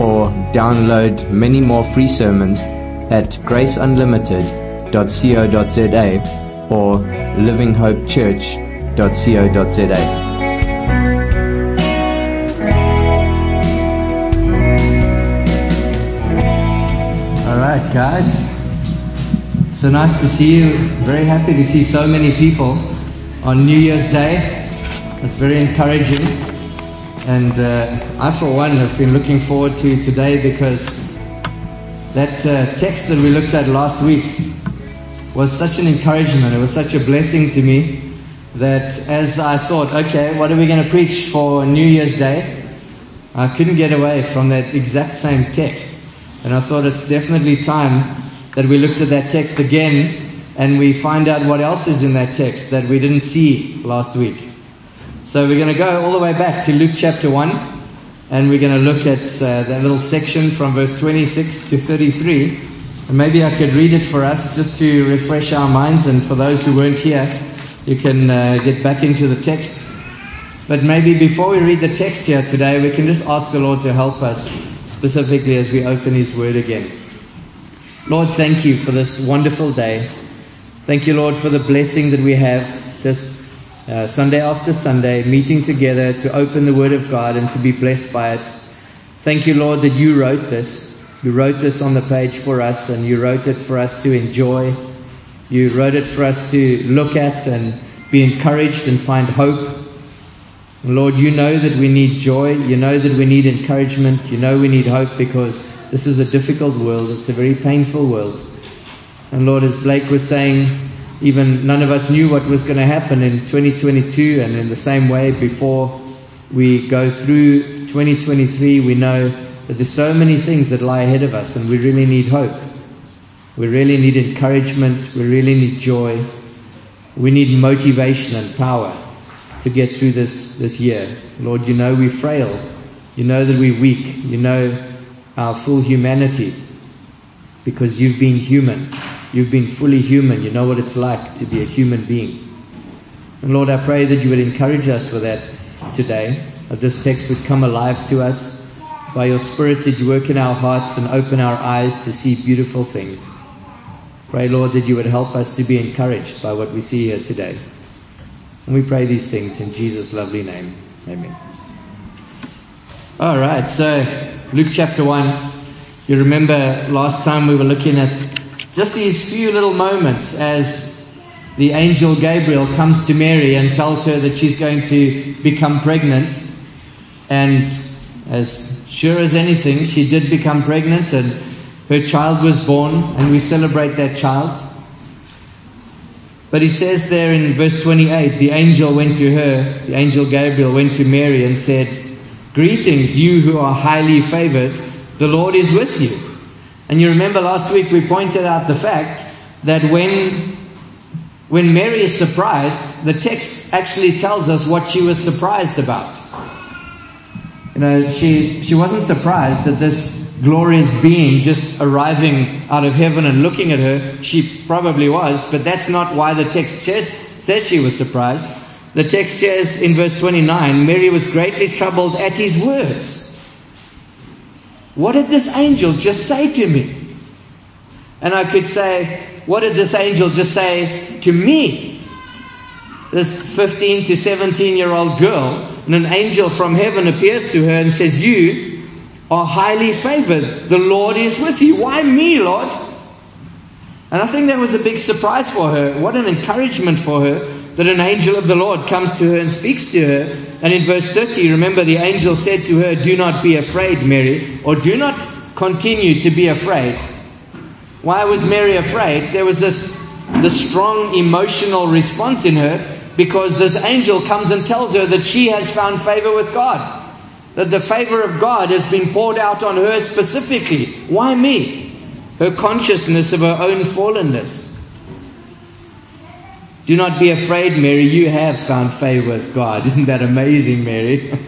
or download many more free sermons at graceunlimited.co.za or livinghopechurch.co.za. All right, guys. So nice to see you. Very happy to see so many people on New Year's Day. It's very encouraging, and I for one have been looking forward to today, because that text that we looked at last week was such an encouragement. It was such a blessing to me that as I thought, okay, what are we going to preach for New Year's Day, I couldn't get away from that exact same text. And I thought it's definitely time that we looked at that text again and we find out what else is in that text that we didn't see last week. So we're going to go all the way back to Luke chapter 1, and we're going to look at that little section from verse 26 to 33. And maybe I could read it for us just to refresh our minds, and for those who weren't here, you can get back into the text. But maybe before we read the text here today, we can just ask the Lord to help us specifically as we open His Word again. Lord, thank You for this wonderful day. Thank You, Lord, for the blessing that we have this Sunday after Sunday, meeting together to open the Word of God and to be blessed by it. Thank You, Lord, that You wrote this. You wrote this on the page for us, and You wrote it for us to enjoy. You wrote it for us to look at and be encouraged and find hope. And Lord, You know that we need joy. You know that we need encouragement. You know we need hope, because this is a difficult world. It's a very painful world. And Lord, as Blake was saying, even none of us knew what was going to happen in 2022, and in the same way, before we go through 2023, we know that there's so many things that lie ahead of us, and we really need hope. We really need encouragement. We really need joy. We need motivation and power to get through this year. Lord, You know we're frail. You know that we're weak. You know our full humanity, because You've been human. You've been fully human. You know what it's like to be a human being. And Lord, I pray that You would encourage us with that today, that this text would come alive to us by Your Spirit, that You work in our hearts and open our eyes to see beautiful things. Pray, Lord, that You would help us to be encouraged by what we see here today. And we pray these things in Jesus' lovely name. Amen. All right, so Luke chapter 1. You remember last time we were looking at just these few little moments as the angel Gabriel comes to Mary and tells her that she's going to become pregnant. And as sure as anything, she did become pregnant, and her child was born, and we celebrate that child. But he says there in verse 28, the angel Gabriel went to Mary and said, "Greetings, you who are highly favored, the Lord is with you." And you remember last week we pointed out the fact that when Mary is surprised, the text actually tells us what she was surprised about. You know, she wasn't surprised at this glorious being just arriving out of heaven and looking at her. She probably was, but that's not why the text says she was surprised. The text says in verse 29, Mary was greatly troubled at His words. What did this angel just say to me? And I could say, what did this angel just say to me? This 15 to 17-year-old girl, and an angel from heaven appears to her and says, "You are highly favored. The Lord is with you." Why me, Lord? And I think that was a big surprise for her. What an encouragement for her that an angel of the Lord comes to her and speaks to her. And in verse 30, remember, the angel said to her, "Do not be afraid, Mary," or do not continue to be afraid. Why was Mary afraid? There was this strong emotional response in her, because this angel comes and tells her that she has found favor with God, that the favor of God has been poured out on her specifically. Why me? her consciousness of her own fallenness. Do not be afraid, Mary, you have found favor with God. Isn't that amazing, Mary?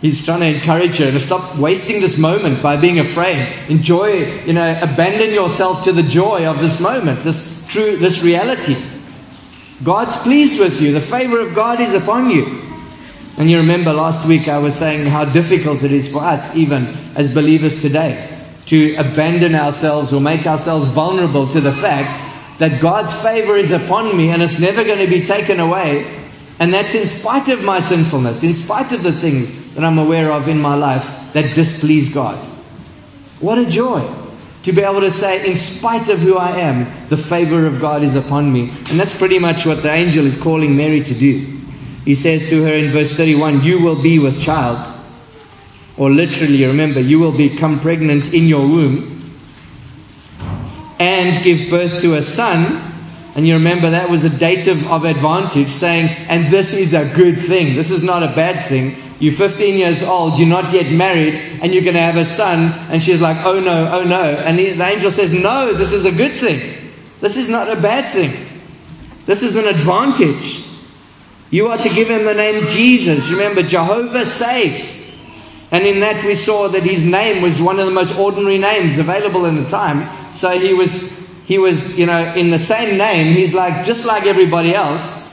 He's trying to encourage her to stop wasting this moment by being afraid. Enjoy, abandon yourself to the joy of this moment, this reality. God's pleased with you. The favor of God is upon you. And you remember last week I was saying how difficult it is for us, even as believers today, to abandon ourselves or make ourselves vulnerable to the fact that God's favor is upon me and it's never going to be taken away. And that's in spite of my sinfulness, in spite of the things that I'm aware of in my life that displease God. What a joy to be able to say, in spite of who I am, the favor of God is upon me. And that's pretty much what the angel is calling Mary to do. He says to her in verse 31, you will be with child. Or literally, remember, you will become pregnant in your womb and give birth to a son. And you remember that was a dative of advantage, saying, and this is a good thing. This is not a bad thing. You're 15 years old, you're not yet married, and you're going to have a son. And she's like, oh no, oh no. And the angel says, no, this is a good thing. This is not a bad thing. This is an advantage. You are to give him the name Jesus. Remember, Jehovah saves. And in that we saw that his name was one of the most ordinary names available in the time. So he was, in the same name. He's like, just like everybody else.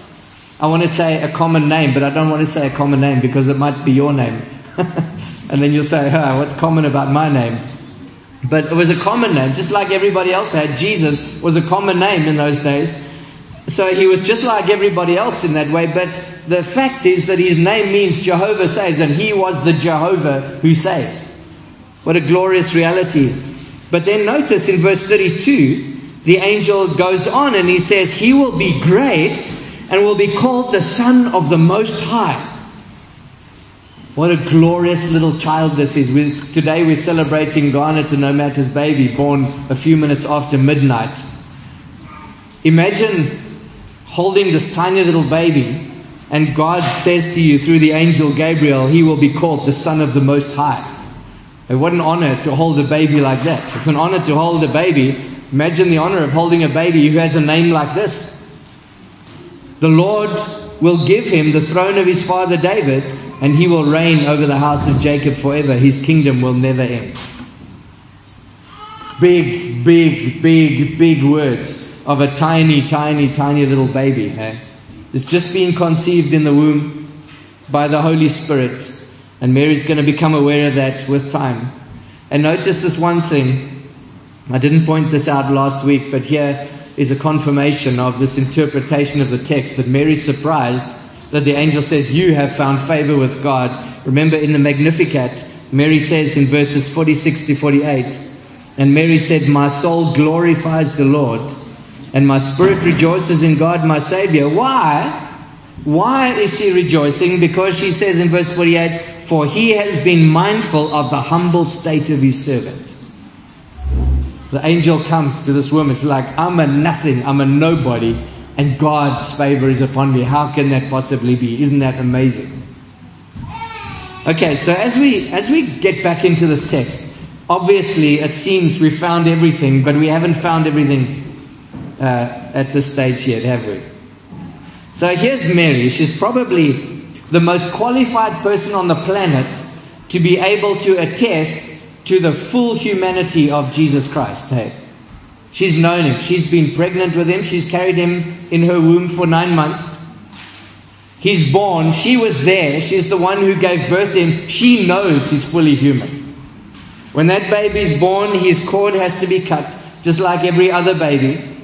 I want to say a common name, but I don't want to say a common name because it might be your name. And then you'll say, oh, what's common about my name? But it was a common name, just like everybody else had. Jesus was a common name in those days. So he was just like everybody else in that way. But the fact is that his name means Jehovah saves, and he was the Jehovah who saves. What a glorious reality. But then notice in verse 32, the angel goes on and he says, he will be great and will be called the Son of the Most High. What a glorious little child this is. Today we're celebrating Garnet and Nomata's baby, born a few minutes after midnight. Imagine holding this tiny little baby and God says to you through the angel Gabriel, he will be called the Son of the Most High. And what an honor to hold a baby like that. It's an honor to hold a baby. Imagine the honor of holding a baby who has a name like this. The Lord will give him the throne of his father David, and he will reign over the house of Jacob forever. His kingdom will never end. Big, big, big, big words of a tiny, tiny, tiny little baby. Eh? It's just being conceived in the womb by the Holy Spirit. And Mary's going to become aware of that with time. And notice this one thing. I didn't point this out last week, but here is a confirmation of this interpretation of the text, that Mary's surprised that the angel says, you have found favor with God. Remember in the Magnificat, Mary says in verses 46 to 48, and Mary said, my soul glorifies the Lord, and my spirit rejoices in God my Savior. Why? Why is she rejoicing? Because she says in verse 48, for he has been mindful of the humble state of his servant. The angel comes to this woman. It's like, I'm a nothing, I'm a nobody, and God's favor is upon me. How can that possibly be? Isn't that amazing? Okay, so as we get back into this text, obviously it seems we found everything, but we haven't found everything at this stage yet, have we? So here's Mary. She's probably the most qualified person on the planet to be able to attest to the full humanity of Jesus Christ. Hey, she's known him. She's been pregnant with him. She's carried him in her womb for 9 months. He's born. She was there. She's the one who gave birth to him. She knows he's fully human. When that baby is born, his cord has to be cut, just like every other baby.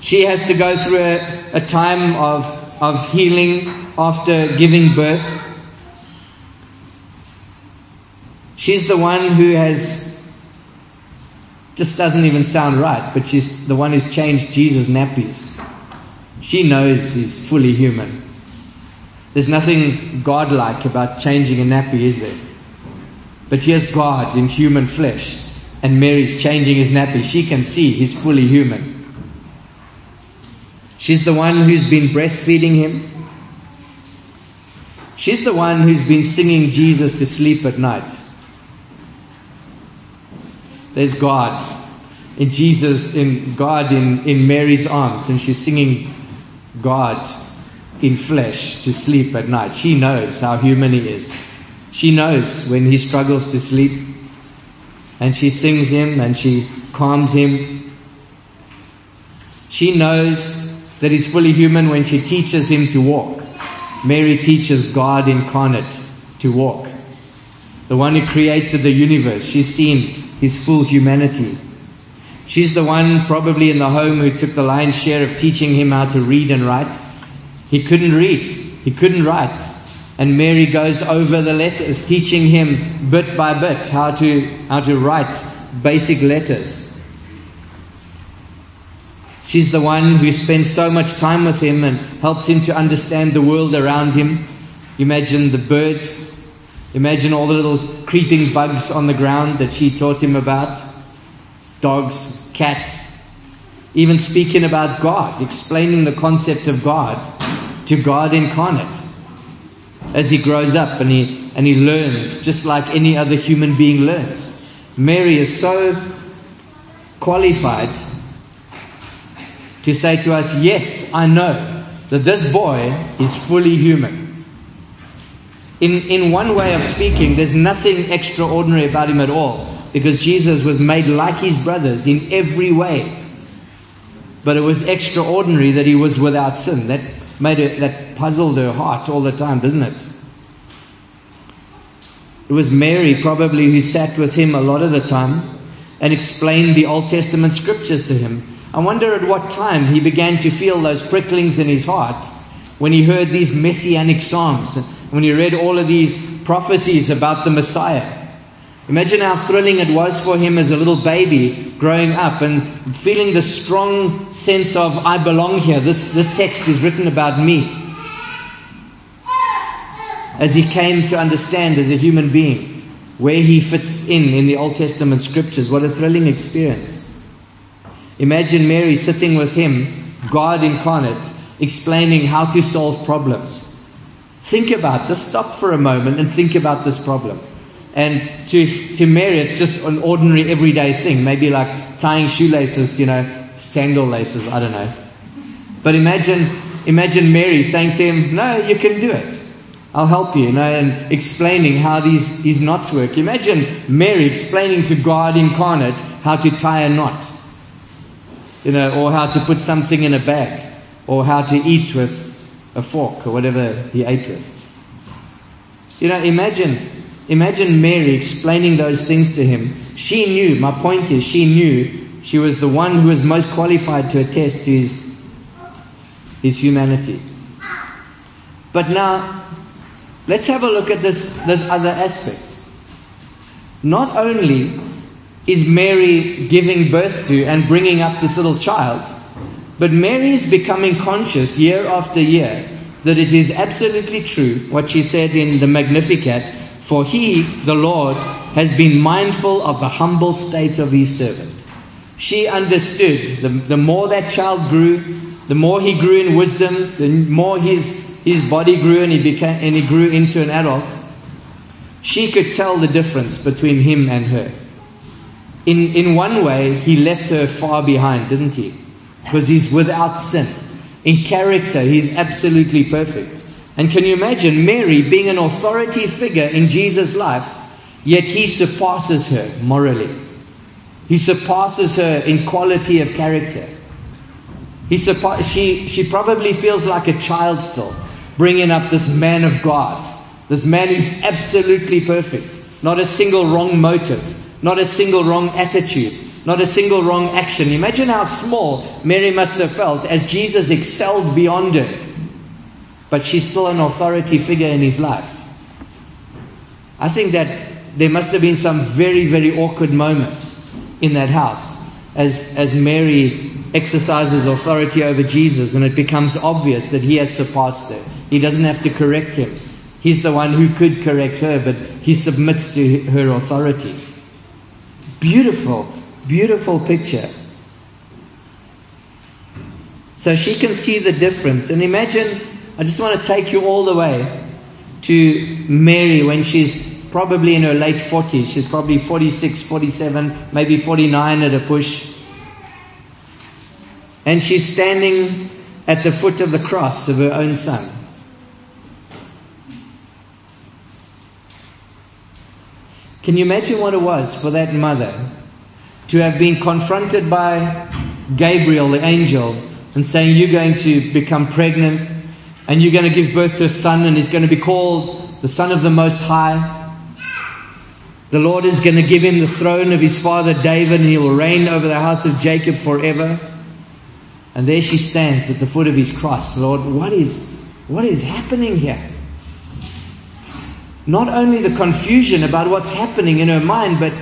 She has to go through a time of healing after giving birth. She's the one who just doesn't even sound right, but she's the one who's changed Jesus' nappies. She knows he's fully human. There's nothing godlike about changing a nappy, is there? But here's God in human flesh, and Mary's changing his nappy. She can see he's fully human. She's the one who's been breastfeeding him. She's the one who's been singing Jesus to sleep at night. There's God. In Jesus, in God, in Mary's arms. And she's singing God in flesh to sleep at night. She knows how human he is. She knows when he struggles to sleep. And she sings him and she calms him. She knows that he's fully human when she teaches him to walk. Mary teaches God incarnate to walk. The one who created the universe. She's seen his full humanity. She's the one probably in the home who took the lion's share of teaching him how to read and write. He couldn't read. He couldn't write. And Mary goes over the letters, teaching him bit by bit how to write basic letters. She's the one who spent so much time with him and helped him to understand the world around him. Imagine the birds. Imagine all the little creeping bugs on the ground that she taught him about. Dogs, cats. Even speaking about God, explaining the concept of God to God incarnate. As he grows up and he learns, just like any other human being learns. Mary is so qualified to say to us, yes, I know that this boy is fully human. In one way of speaking, there's nothing extraordinary about him at all, because Jesus was made like his brothers in every way. But it was extraordinary that he was without sin. That puzzled her heart all the time, doesn't it? It was Mary probably who sat with him a lot of the time and explained the Old Testament scriptures to him. I wonder at what time he began to feel those pricklings in his heart when he heard these messianic psalms, when he read all of these prophecies about the Messiah. Imagine how thrilling it was for him as a little baby growing up and feeling the strong sense of, I belong here. This text is written about me. As he came to understand as a human being where he fits in the Old Testament scriptures. What a thrilling experience. Imagine Mary sitting with him, God incarnate, explaining how to solve problems. Think about this. Stop for a moment and think about this problem. And to Mary, it's just an ordinary, everyday thing. Maybe like tying shoelaces, sandal laces, I don't know. But imagine Mary saying to him, no, you can do it. I'll help you, and explaining how these knots work. Imagine Mary explaining to God incarnate how to tie a knot. Or how to put something in a bag, or how to eat with a fork, or whatever he ate with. Imagine Mary explaining those things to him. She knew, my point is, she knew she was the one who was most qualified to attest to his humanity. But now, let's have a look at this other aspect. Not only is Mary giving birth to and bringing up this little child, but Mary is becoming conscious year after year that it is absolutely true what she said in the Magnificat, for he, the Lord, has been mindful of the humble state of his servant. She understood the more that child grew, the more he grew in wisdom, the more his body grew and he grew into an adult. She could tell the difference between him and her. In one way, he left her far behind, didn't he? Because he's without sin. In character, he's absolutely perfect. And can you imagine Mary being an authority figure in Jesus' life, yet he surpasses her morally. He surpasses her in quality of character. She probably feels like a child still, bringing up this man of God. This man is absolutely perfect. Not a single wrong motive. Not a single wrong attitude. Not a single wrong action. Imagine how small Mary must have felt as Jesus excelled beyond her. But she's still an authority figure in his life. I think that there must have been some very, very awkward moments in that house as Mary exercises authority over Jesus and it becomes obvious that he has surpassed her. He doesn't have to correct him. He's the one who could correct her, but he submits to her authority. Beautiful, beautiful picture. So she can see the difference. And imagine, I just want to take you all the way to Mary when she's probably in her late 40s. She's probably 46, 47, maybe 49 at a push. And she's standing at the foot of the cross of her own son. Can you imagine what it was for that mother to have been confronted by Gabriel, the angel, and saying, you're going to become pregnant and you're going to give birth to a son and he's going to be called the Son of the Most High. The Lord is going to give him the throne of his father David and he will reign over the house of Jacob forever. And there she stands at the foot of his cross. Lord, what is happening here? Not only the confusion about what's happening in her mind, but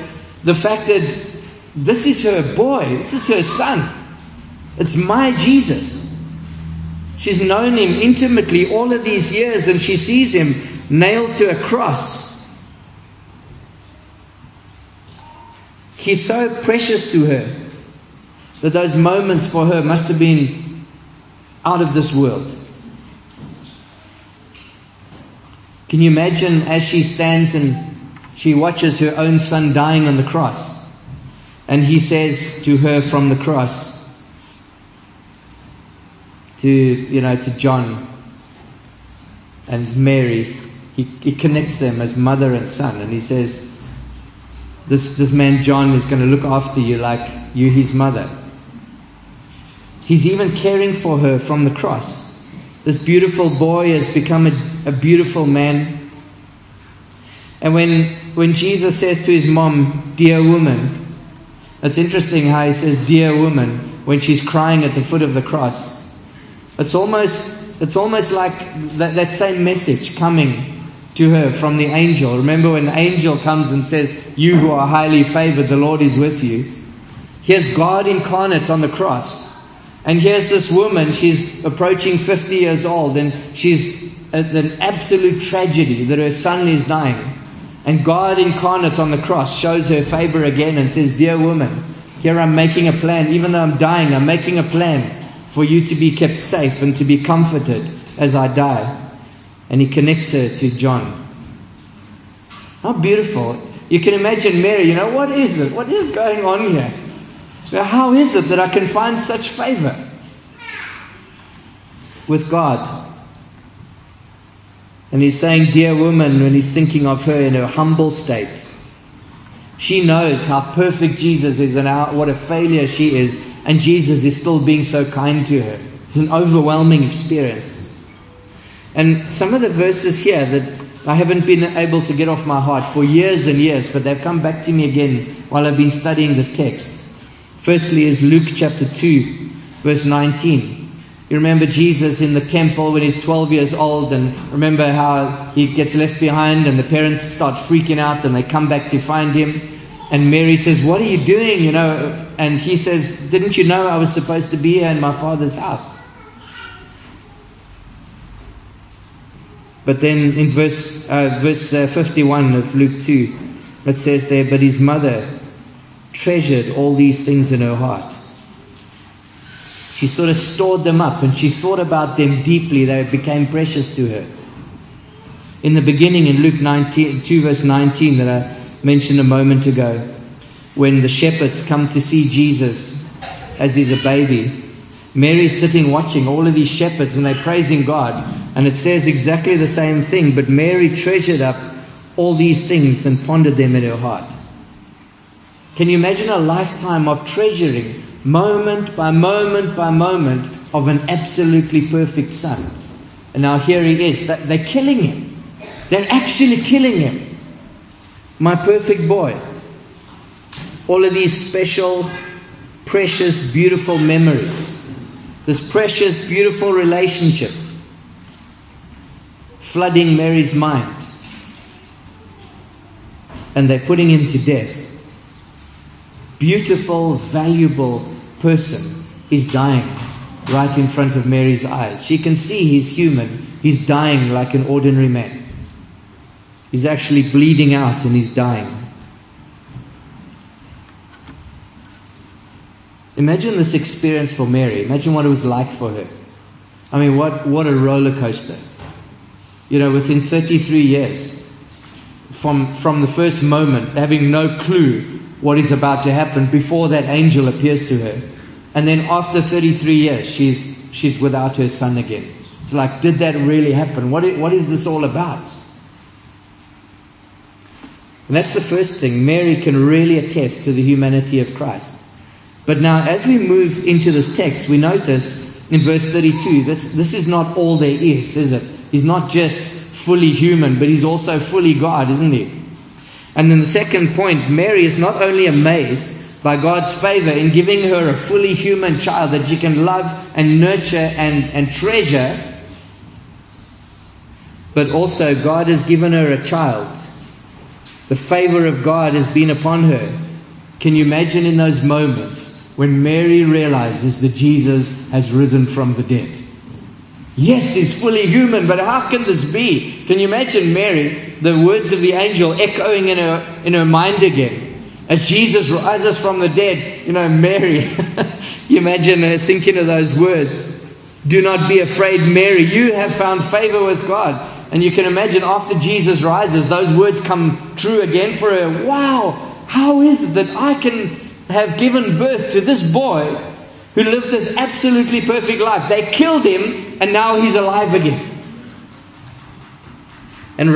the fact that this is her boy, this is her son. It's my Jesus. She's known him intimately all of these years and she sees him nailed to a cross. He's so precious to her that those moments for her must have been out of this world. Can you imagine as she stands and she watches her own son dying on the cross and he says to her from the cross, to John and Mary, he connects them as mother and son and he says, This man John is going to look after you like you his mother. He's even caring for her from the cross. This beautiful boy has become a beautiful man. And when Jesus says to his mom, dear woman, it's interesting how he says dear woman when she's crying at the foot of the cross. It's almost like that same message coming to her from the angel. Remember when the angel comes and says, you who are highly favored, the Lord is with you. Here's God incarnate on the cross. And here's this woman, she's approaching 50 years old and she's at an absolute tragedy that her son is dying. And God incarnate on the cross shows her favor again and says, dear woman, here I'm making a plan. Even though I'm dying, I'm making a plan for you to be kept safe and to be comforted as I die. And he connects her to John. How beautiful. You can imagine Mary, what is it? What is going on here? How is it that I can find such favor with God? And he's saying, dear woman, when he's thinking of her in her humble state. She knows how perfect Jesus is and what a failure she is. And Jesus is still being so kind to her. It's an overwhelming experience. And some of the verses here that I haven't been able to get off my heart for years and years, but they've come back to me again while I've been studying this text. Firstly is Luke chapter 2, verse 19. You remember Jesus in the temple when he's 12 years old, and remember how he gets left behind and the parents start freaking out and they come back to find him. And Mary says, what are you doing? And he says, didn't you know I was supposed to be here in my father's house? But then in verse 51 of Luke 2, it says there, but his mother treasured all these things in her heart. She sort of stored them up and she thought about them deeply. They became precious to her. In the beginning in Luke 2 verse 19 that I mentioned a moment ago, when the shepherds come to see Jesus as he's a baby, Mary's sitting watching all of these shepherds and they're praising God. And it says exactly the same thing. But Mary treasured up all these things and pondered them in her heart. Can you imagine a lifetime of treasuring moment by moment by moment of an absolutely perfect son? And now here he is. They're killing him. They're actually killing him. My perfect boy. All of these special, precious, beautiful memories. This precious, beautiful relationship flooding Mary's mind. And they're putting him to death. Beautiful, valuable person is dying right in front of Mary's eyes. She can see he's human. He's dying like an ordinary man. He's actually bleeding out and he's dying. Imagine this experience for Mary. Imagine what it was like for her. I mean, what a roller coaster. Within 33 years, from the first moment, having no clue what is about to happen before that angel appears to her. And then after 33 years, she's without her son again. It's like, did that really happen? What is this all about? And that's the first thing. Mary can really attest to the humanity of Christ. But now, as we move into this text, we notice in verse 32, this is not all there is it? He's not just fully human, but he's also fully God, isn't he? And then the second point, Mary is not only amazed by God's favor in giving her a fully human child that she can love and nurture and treasure, but also God has given her a child. The favor of God has been upon her. Can you imagine in those moments when Mary realizes that Jesus has risen from the dead? Yes, he's fully human, but how can this be? Can you imagine Mary, the words of the angel echoing in her mind again? As Jesus rises from the dead, Mary, you imagine her thinking of those words. Do not be afraid, Mary, you have found favor with God. And you can imagine after Jesus rises, those words come true again for her. Wow, how is it that I can have given birth to this boy who lived this absolutely perfect life? They killed him and now he's alive again. And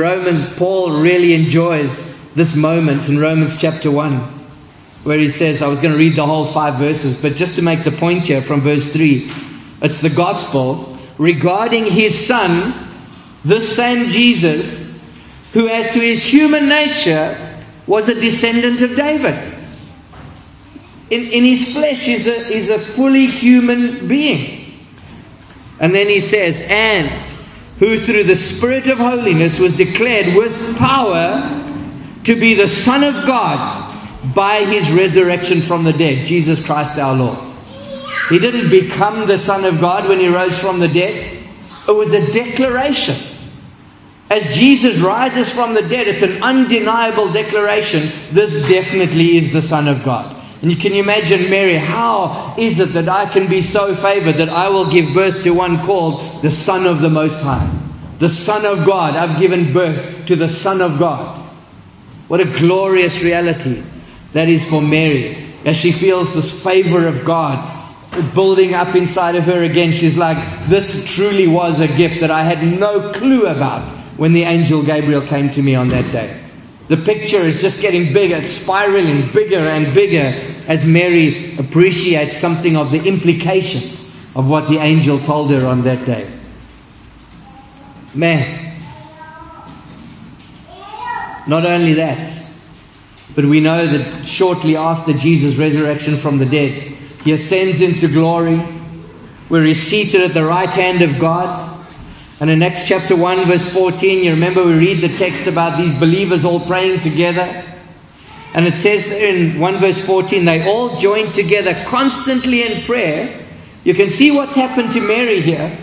Paul really enjoys this moment in Romans chapter 1, where he says, I was going to read the whole 5 verses, but just to make the point here from verse 3, it's the gospel regarding his son, this same Jesus, who as to his human nature was a descendant of David. In his flesh is a fully human being. And then he says, and who through the Spirit of holiness was declared with power to be the Son of God by his resurrection from the dead, Jesus Christ our Lord. He didn't become the Son of God when he rose from the dead. It was a declaration. As Jesus rises from the dead, it's an undeniable declaration. This definitely is the Son of God. And you can imagine Mary, how is it that I can be so favored that I will give birth to one called the Son of the Most High? The Son of God. I've given birth to the Son of God. What a glorious reality that is for Mary. As she feels this favor of God building up inside of her again, she's like, this truly was a gift that I had no clue about when the angel Gabriel came to me on that day. The picture is just getting bigger. It's spiraling bigger and bigger as Mary appreciates something of the implications of what the angel told her on that day. Man, not only that, but we know that shortly after Jesus' resurrection from the dead, he ascends into glory, where he's seated at the right hand of God. And in Acts chapter 1 verse 14, you remember we read the text about these believers all praying together. And it says there in 1 verse 14, they all joined together constantly in prayer. You can see what's happened to Mary here.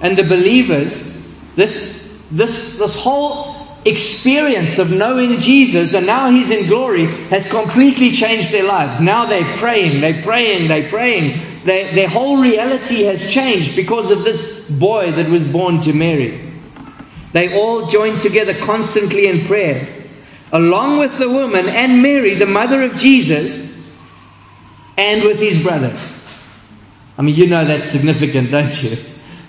And the believers, this whole experience of knowing Jesus, and now he's in glory, has completely changed their lives. Now they're praying. Their whole reality has changed because of this boy that was born to Mary. They all joined together constantly in prayer, along with the woman and Mary, the mother of Jesus, and with his brothers. I mean, that's significant, don't you?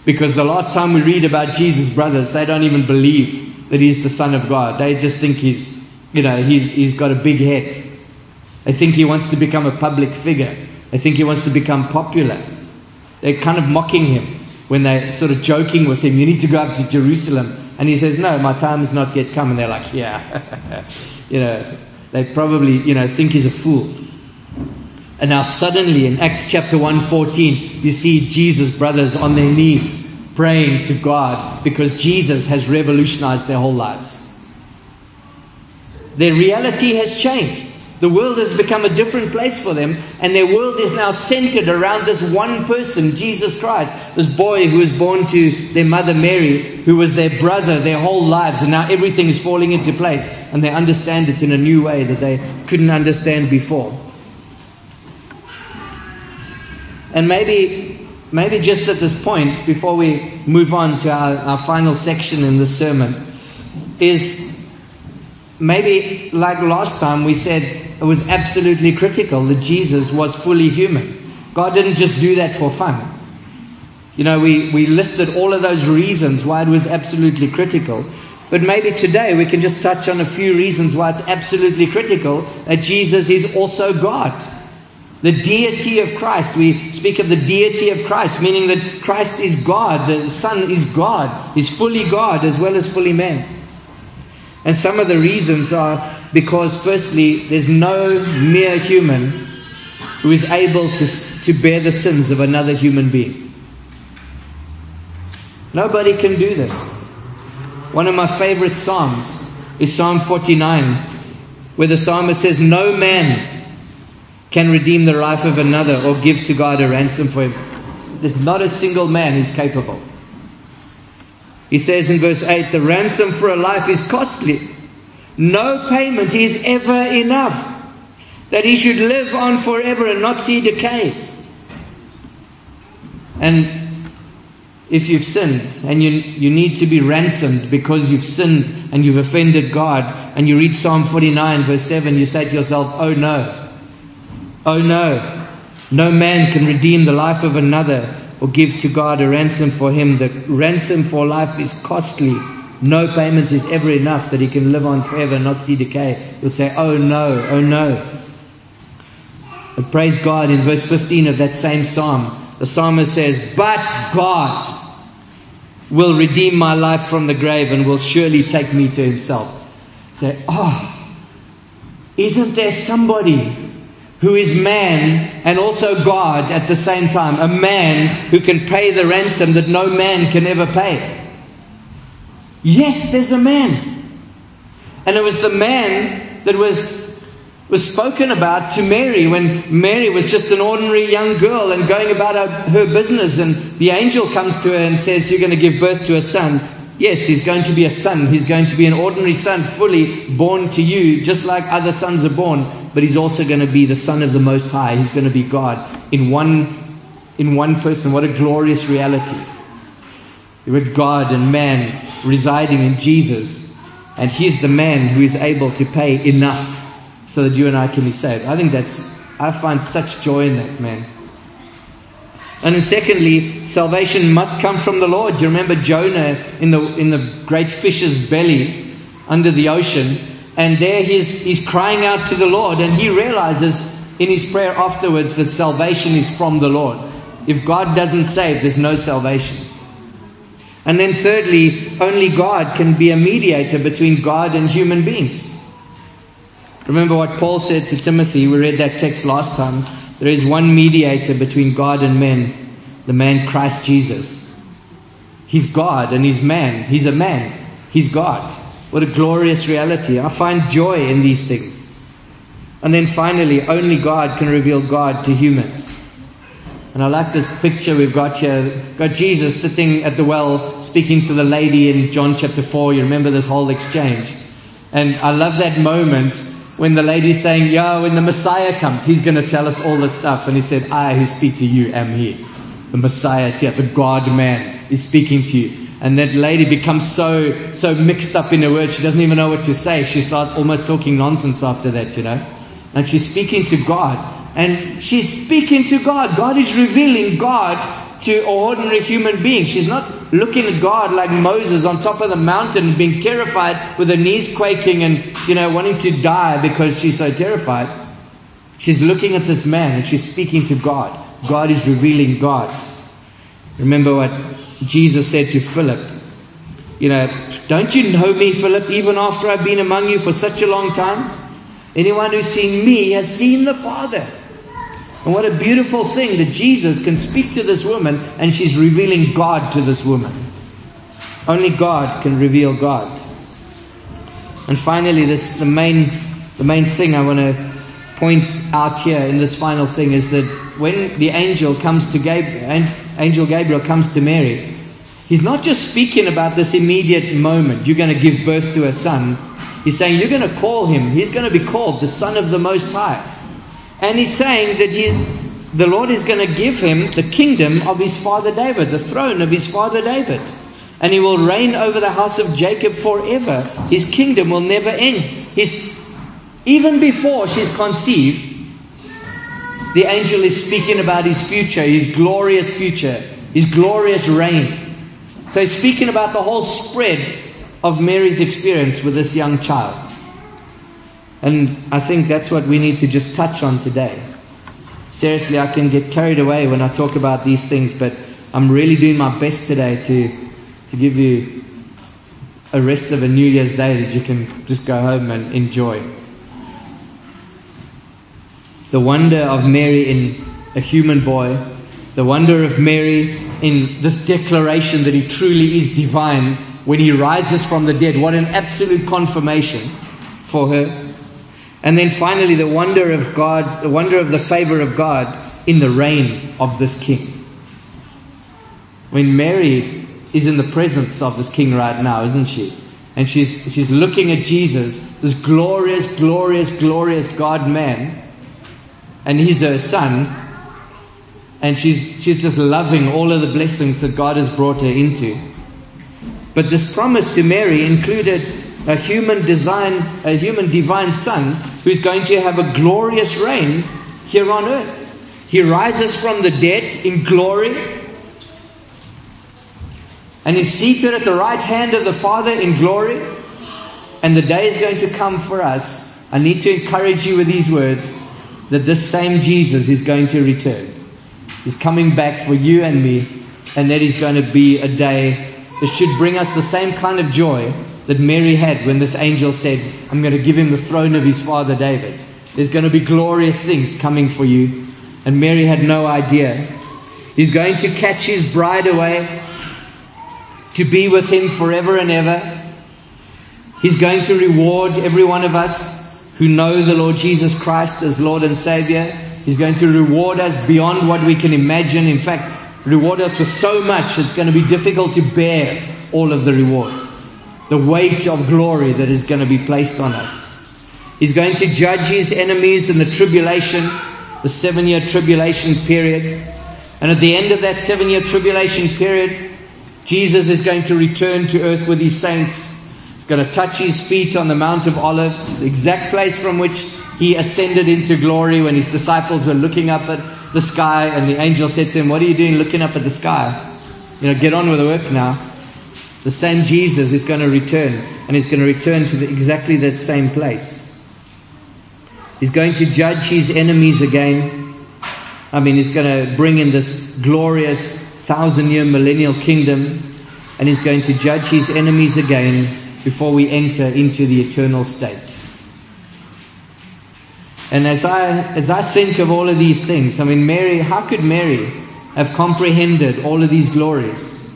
Because the last time we read about Jesus' brothers, they don't even believe that he's the Son of God. They just think he's got a big head. They think he wants to become a public figure. They think he wants to become popular. They're kind of mocking him when they're sort of joking with him. You need to go up to Jerusalem. And he says, no, my time is not yet come. And they're like, yeah. They probably, think he's a fool. And now suddenly in Acts chapter 1:14, you see Jesus' brothers on their knees, praying to God because Jesus has revolutionized their whole lives. Their reality has changed. The world has become a different place for them, and their world is now centered around this one person, Jesus Christ, this boy who was born to their mother Mary, who was their brother their whole lives, and now everything is falling into place, and they understand it in a new way that they couldn't understand before. And maybe just at this point, before we move on to our final section in this sermon, is Maybe like last time we said, it was absolutely critical that Jesus was fully human. God didn't just do that for fun. You know, we listed all of those reasons why it was absolutely critical. But maybe today we can just touch on a few reasons why it's absolutely critical that Jesus is also God. The deity of Christ. We speak of the deity of Christ, meaning that Christ is God. The Son is God. He's fully God as well as fully man. And some of the reasons are because, firstly, there's no mere human who is able to bear the sins of another human being. Nobody can do this. One of my favorite psalms is Psalm 49, where the psalmist says, "No man can redeem the life of another or give to God a ransom for him." There's not a single man who's capable. He says in verse 8, "The ransom for a life is costly. No payment is ever enough, that he should live on forever and not see decay." And if you've sinned and you need to be ransomed because you've sinned and you've offended God, and you read Psalm 49 verse 7, you say to yourself, "Oh no. Oh no, no man can redeem the life of another or give to God a ransom for him. The ransom for life is costly. No payment is ever enough, that he can live on forever and not see decay." You'll say, "Oh no, oh no." And praise God, in verse 15 of that same psalm, the psalmist says, "But God will redeem my life from the grave and will surely take me to himself." Say, "Oh, isn't there somebody who is man and also God at the same time? A man who can pay the ransom that no man can ever pay." Yes, there's a man. And it was the man that was spoken about to Mary when Mary was just an ordinary young girl and going about her business, and the angel comes to her and says, "You're going to give birth to a son. Yes, he's going to be a son. He's going to be an ordinary son, fully born to you, just like other sons are born. But he's also going to be the Son of the Most High. He's going to be God in one person." What a glorious reality. With God and man residing in Jesus. And he's the man who is able to pay enough so that you and I can be saved. I think I find such joy in that, man. And then secondly, salvation must come from the Lord. Do you remember Jonah in the great fish's belly under the ocean? And there he's crying out to the Lord, and he realizes in his prayer afterwards that salvation is from the Lord. If God doesn't save, there's no salvation. And then thirdly, only God can be a mediator between God and human beings. Remember what Paul said to Timothy. We read that text last time. There is one mediator between God and men, the man Christ Jesus. He's God and he's man. He's a man. He's God. What a glorious reality. I find joy in these things. And then finally, only God can reveal God to humans. And I like this picture we've got here. We've got Jesus sitting at the well, speaking to the lady in John chapter 4. You remember this whole exchange. And I love that moment when the lady's saying, "Yeah, when the Messiah comes, he's going to tell us all this stuff." And he said, "I who speak to you am he." The Messiah is here. The God-man is speaking to you. And that lady becomes so mixed up in her words, she doesn't even know what to say. She starts almost talking nonsense after that, you know. And she's speaking to God. And she's speaking to God. God is revealing God to ordinary human beings. She's not looking at God like Moses on top of the mountain, being terrified with her knees quaking and, you know, wanting to die because she's so terrified. She's looking at this man and she's speaking to God. God is revealing God. Remember what Jesus said to Philip, you know, "Don't you know me, Philip, even after I've been among you for such a long time? Anyone who's seen me has seen the Father." And what a beautiful thing that Jesus can speak to this woman, and she's revealing God to this woman. Only God can reveal God. And finally, the main thing I want to point out here in this final thing is that when the angel comes to Angel Gabriel comes to Mary, he's not just speaking about this immediate moment, "You're going to give birth to a son." He's saying, "You're going to call him. He's going to be called the Son of the Most High." And he's saying that the Lord is going to give him the kingdom of his father David, the throne of his father David. And he will reign over the house of Jacob forever. His kingdom will never end. Even before she's conceived, the angel is speaking about his future, his glorious future, his glorious reign. So he's speaking about the whole spread of Mary's experience with this young child. And I think that's what we need to just touch on today. Seriously, I can get carried away when I talk about these things, but I'm really doing my best today to give you a rest of a New Year's Day that you can just go home and enjoy. The wonder of Mary in a human boy, the wonder of Mary in this declaration that he truly is divine when he rises from the dead. What an absolute confirmation for her. And then finally, the wonder of God, the wonder of the favor of God in the reign of this king. When Mary is in the presence of this king right now, isn't she? And she's looking at Jesus, this glorious, glorious, glorious God-man. And he's her son. And she's just loving all of the blessings that God has brought her into. But this promise to Mary included a human divine son who's going to have a glorious reign here on earth. He rises from the dead in glory. And he's seated at the right hand of the Father in glory. And the day is going to come for us. I need to encourage you with these words, that this same Jesus is going to return. He's coming back for you and me, and that is going to be a day that should bring us the same kind of joy that Mary had when this angel said, I'm going to give him the throne of his father David. There's going to be glorious things coming for you. And Mary had no idea. He's going to catch his bride away to be with him forever and ever. He's going to reward every one of us who know the Lord Jesus Christ as Lord and Savior. He's going to reward us beyond what we can imagine. In fact, reward us with so much, it's going to be difficult to bear all of the reward. The weight of glory that is going to be placed on us. He's going to judge his enemies in the tribulation, the 7-year tribulation period. And at the end of that 7-year tribulation period, Jesus is going to return to earth with his saints. Going to touch his feet on the Mount of Olives, the exact place from which he ascended into glory when his disciples were looking up at the sky, and the angel said to him, what are you doing looking up at the sky? Get on with the work now. The same Jesus is going to return, and he's going to return to exactly that same place. He's going to judge his enemies again. He's going to bring in this glorious 1,000-year millennial kingdom, and he's going to judge his enemies again before we enter into the eternal state. And as I think of all of these things, Mary, how could Mary have comprehended all of these glories?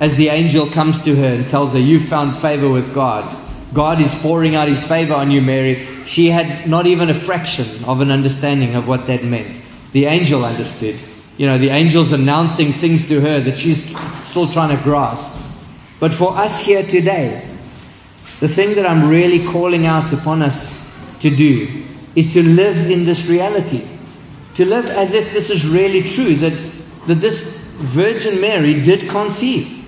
As the angel comes to her and tells her, you found favor with God. God is pouring out his favor on you, Mary. She had not even a fraction of an understanding of what that meant. The angel understood. The angel's announcing things to her that she's still trying to grasp. But for us here today, the thing that I'm really calling out upon us to do is to live in this reality. To live as if this is really true, that this Virgin Mary did conceive.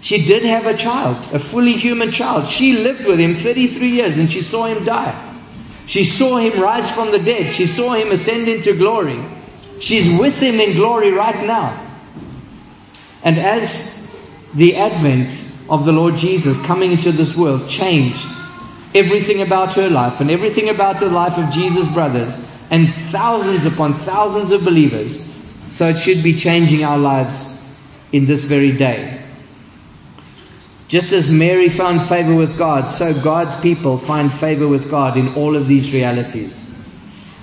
She did have a child, a fully human child. She lived with him 33 years and she saw him die. She saw him rise from the dead. She saw him ascend into glory. She's with him in glory right now. And as the advent of the Lord Jesus coming into this world changed everything about her life and everything about the life of Jesus' brothers and thousands upon thousands of believers. So it should be changing our lives in this very day. Just as Mary found favor with God, so God's people find favor with God in all of these realities.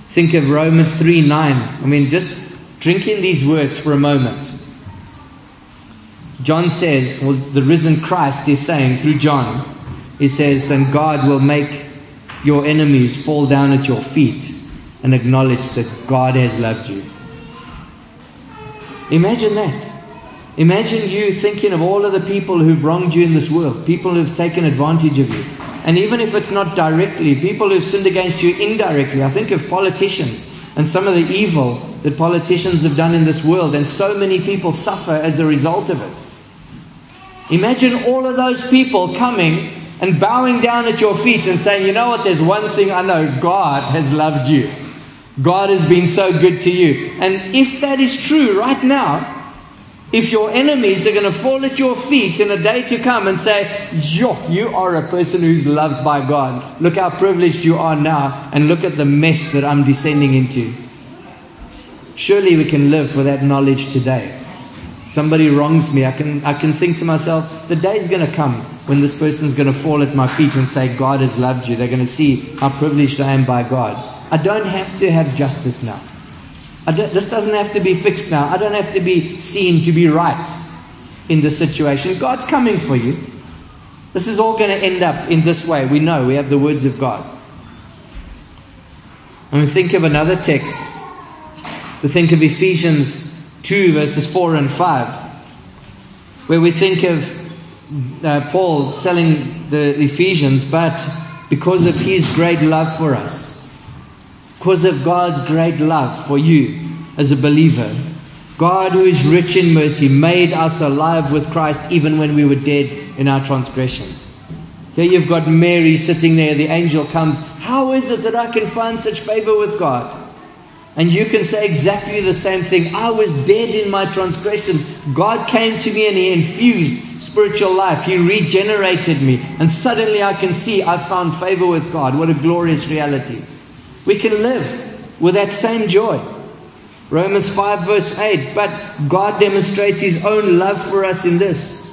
Think of Romans 3:9. Just drink in these words for a moment. John says, the risen Christ is saying through John, he says, and God will make your enemies fall down at your feet and acknowledge that God has loved you. Imagine that. Imagine you thinking of all of the people who've wronged you in this world, people who've taken advantage of you. And even if it's not directly, people who've sinned against you indirectly. I think of politicians and some of the evil that politicians have done in this world, and so many people suffer as a result of it. Imagine all of those people coming and bowing down at your feet and saying, you know what, there's one thing I know, God has loved you. God has been so good to you. And if that is true right now, if your enemies are going to fall at your feet in a day to come and say, yo, you are a person who's loved by God. Look how privileged you are now, and look at the mess that I'm descending into. Surely we can live with that knowledge today. Somebody wrongs me. I can think to myself, the day is going to come when this person's going to fall at my feet and say, God has loved you. They're going to see how privileged I am by God. I don't have to have justice now. This doesn't have to be fixed now. I don't have to be seen to be right in this situation. God's coming for you. This is all going to end up in this way. We know. We have the words of God. And we think of another text. We think of Ephesians 2 verses 4 and 5. Where we think of Paul telling the Ephesians, but because of his great love for us, because of God's great love for you as a believer, God, who is rich in mercy, made us alive with Christ even when we were dead in our transgressions. Here you've got Mary sitting there. The angel comes. How is it that I can find such favor with God? And you can say exactly the same thing. I was dead in my transgressions. God came to me and He infused spiritual life. He regenerated me. And suddenly I can see I found favor with God. What a glorious reality. We can live with that same joy. Romans 5 verse 8. But God demonstrates His own love for us in this: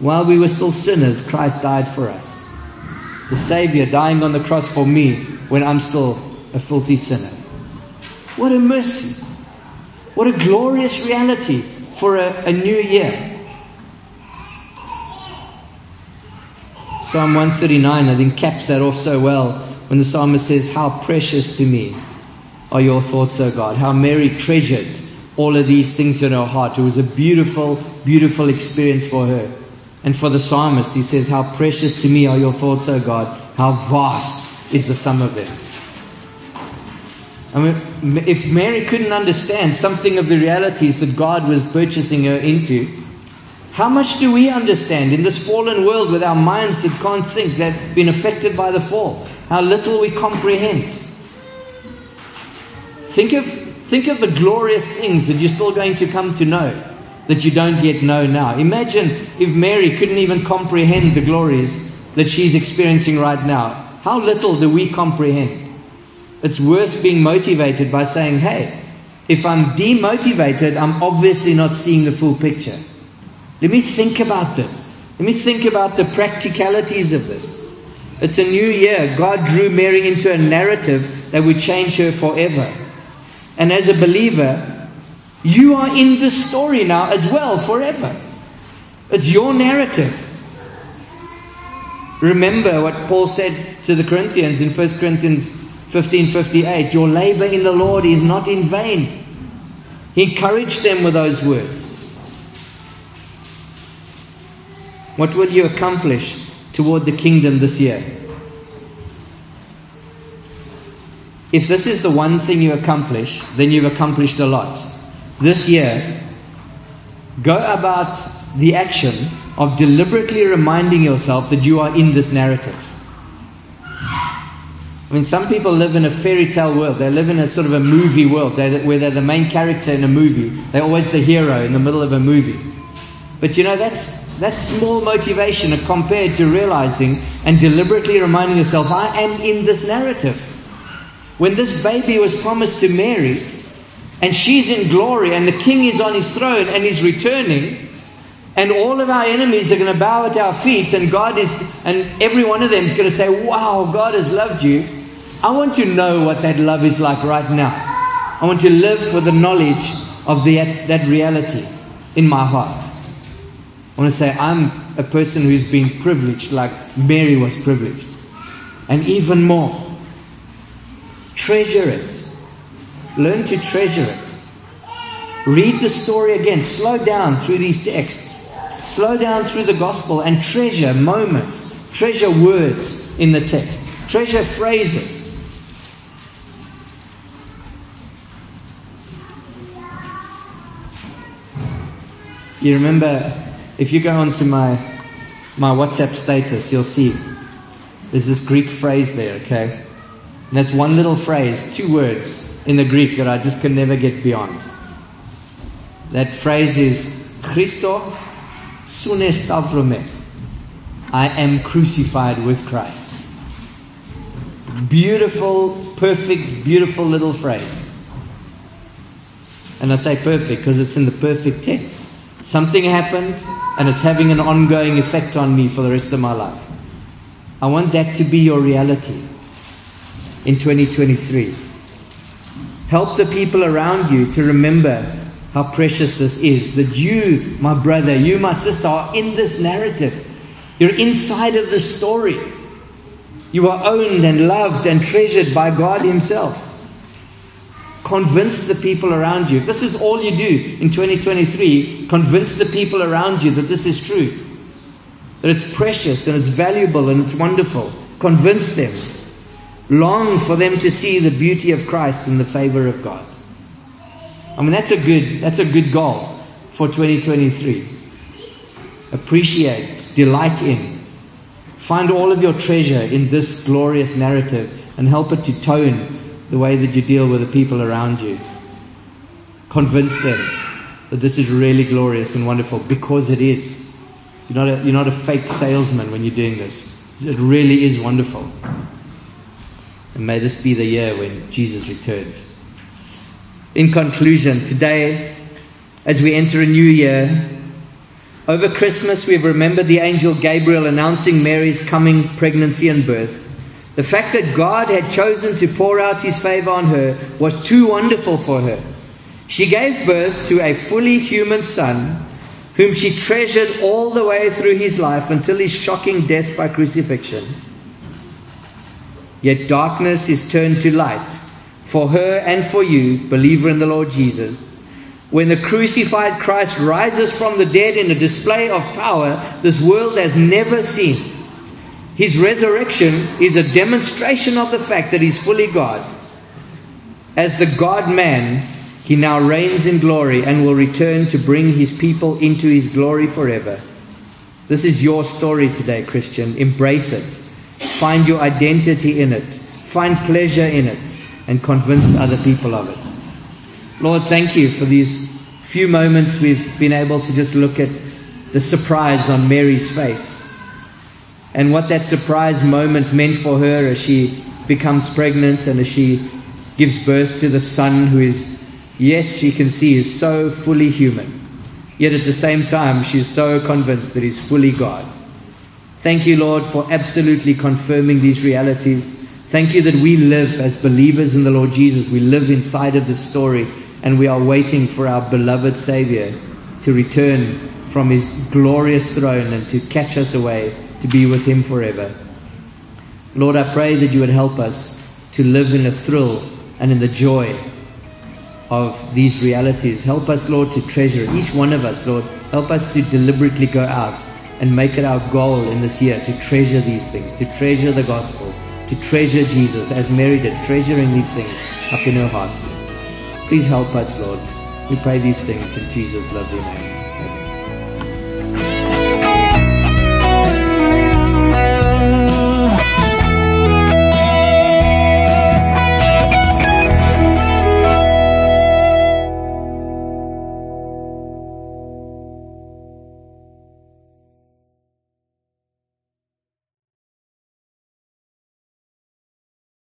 while we were still sinners, Christ died for us. The Savior dying on the cross for me when I'm still a filthy sinner. What a mercy. What a glorious reality for a new year. Psalm 139, I think, caps that off so well. When the psalmist says, how precious to me are your thoughts, O God. How Mary treasured all of these things in her heart. It was a beautiful, beautiful experience for her. And for the psalmist, he says, how precious to me are your thoughts, O God. How vast is the sum of them. I mean, if Mary couldn't understand something of the realities that God was purchasing her into, how much do we understand in this fallen world with our minds that can't think, that have been affected by the fall? How little we comprehend. Think of the glorious things that you're still going to come to know that you don't yet know now. Imagine if Mary couldn't even comprehend the glories that she's experiencing right now. How little do we comprehend? It's worth being motivated by saying, hey, if I'm demotivated, I'm obviously not seeing the full picture. Let me think about this. Let me think about the practicalities of this. It's a new year. God drew Mary into a narrative that would change her forever. And as a believer, you are in this story now as well, forever. It's your narrative. Remember what Paul said to the Corinthians in 1 Corinthians 15:58. Your labor in the Lord is not in vain. He encouraged them with those words. What will you accomplish toward the kingdom this year? If this is the one thing you accomplish, then you've accomplished a lot. This year, go about the action of deliberately reminding yourself that you are in this narrative. I mean, some people live in a fairy tale world. They live in a sort of a movie world where they're the main character in a movie. They're always the hero in the middle of a movie. But you know, that's small motivation compared to realizing and deliberately reminding yourself, I am in this narrative. When this baby was promised to Mary, and she's in glory, and the king is on his throne, and he's returning, and all of our enemies are going to bow at our feet, and and every one of them is going to say, wow, God has loved you. I want to know what that love is like right now. I want to live with the knowledge of that reality in my heart. I want to say, I'm a person who's been privileged like Mary was privileged. And even more. Treasure it. Learn to treasure it. Read the story again. Slow down through these texts. Slow down through the gospel and treasure moments. Treasure words in the text. Treasure phrases. You remember, if you go onto my WhatsApp status, you'll see There's this Greek phrase there, okay? And that's one little phrase, two words in the Greek that I just can never get beyond. That phrase is Christo sunestavrume. I am crucified with Christ. Beautiful, perfect, beautiful little phrase. And I say perfect because it's in the perfect tense. Something happened and it's having an ongoing effect on me for the rest of my life. I want that to be your reality in 2023. Help the people around you to remember how precious this is. That you, my brother, you, my sister, are in this narrative. You're inside of the story. You are owned and loved and treasured by God Himself. Convince the people around you. If this is all you do in 2023, convince the people around you that this is true. That it's precious and it's valuable and it's wonderful. Convince them. Long for them to see the beauty of Christ and the favor of God. I mean, that's a good goal for 2023. Appreciate, delight in. Find all of your treasure in this glorious narrative and help it to tone the way that you deal with the people around you. Convince them that this is really glorious and wonderful because it is. You're not a fake salesman when you're doing this. It really is wonderful. And may this be the year when Jesus returns. In conclusion, today, as we enter a new year, over Christmas we've remembered the angel Gabriel announcing Mary's coming pregnancy and birth. The fact that God had chosen to pour out His favor on her was too wonderful for her. She gave birth to a fully human son, whom she treasured all the way through his life until his shocking death by crucifixion. Yet darkness is turned to light for her and for you, believer in the Lord Jesus. When the crucified Christ rises from the dead in a display of power this world has never seen. His resurrection is a demonstration of the fact that He's fully God. As the God-man, He now reigns in glory and will return to bring His people into His glory forever. This is your story today, Christian. Embrace it. Find your identity in it. Find pleasure in it. And convince other people of it. Lord, thank You for these few moments we've been able to just look at the surprise on Mary's face. And what that surprise moment meant for her as she becomes pregnant and as she gives birth to the son who is... yes, you can see He's so fully human. Yet at the same time, she's so convinced that He's fully God. Thank You, Lord, for absolutely confirming these realities. Thank You that we live as believers in the Lord Jesus. We live inside of this story, and we are waiting for our beloved Savior to return from His glorious throne and to catch us away to be with Him forever. Lord, I pray that You would help us to live in the thrill and in the joy of these realities. Help us, Lord, to treasure each one of us, Lord. Help us to deliberately go out and make it our goal in this year to treasure these things, to treasure the gospel, to treasure Jesus as Mary did, treasuring these things up in her heart. Please help us, Lord. We pray these things in Jesus' lovely name.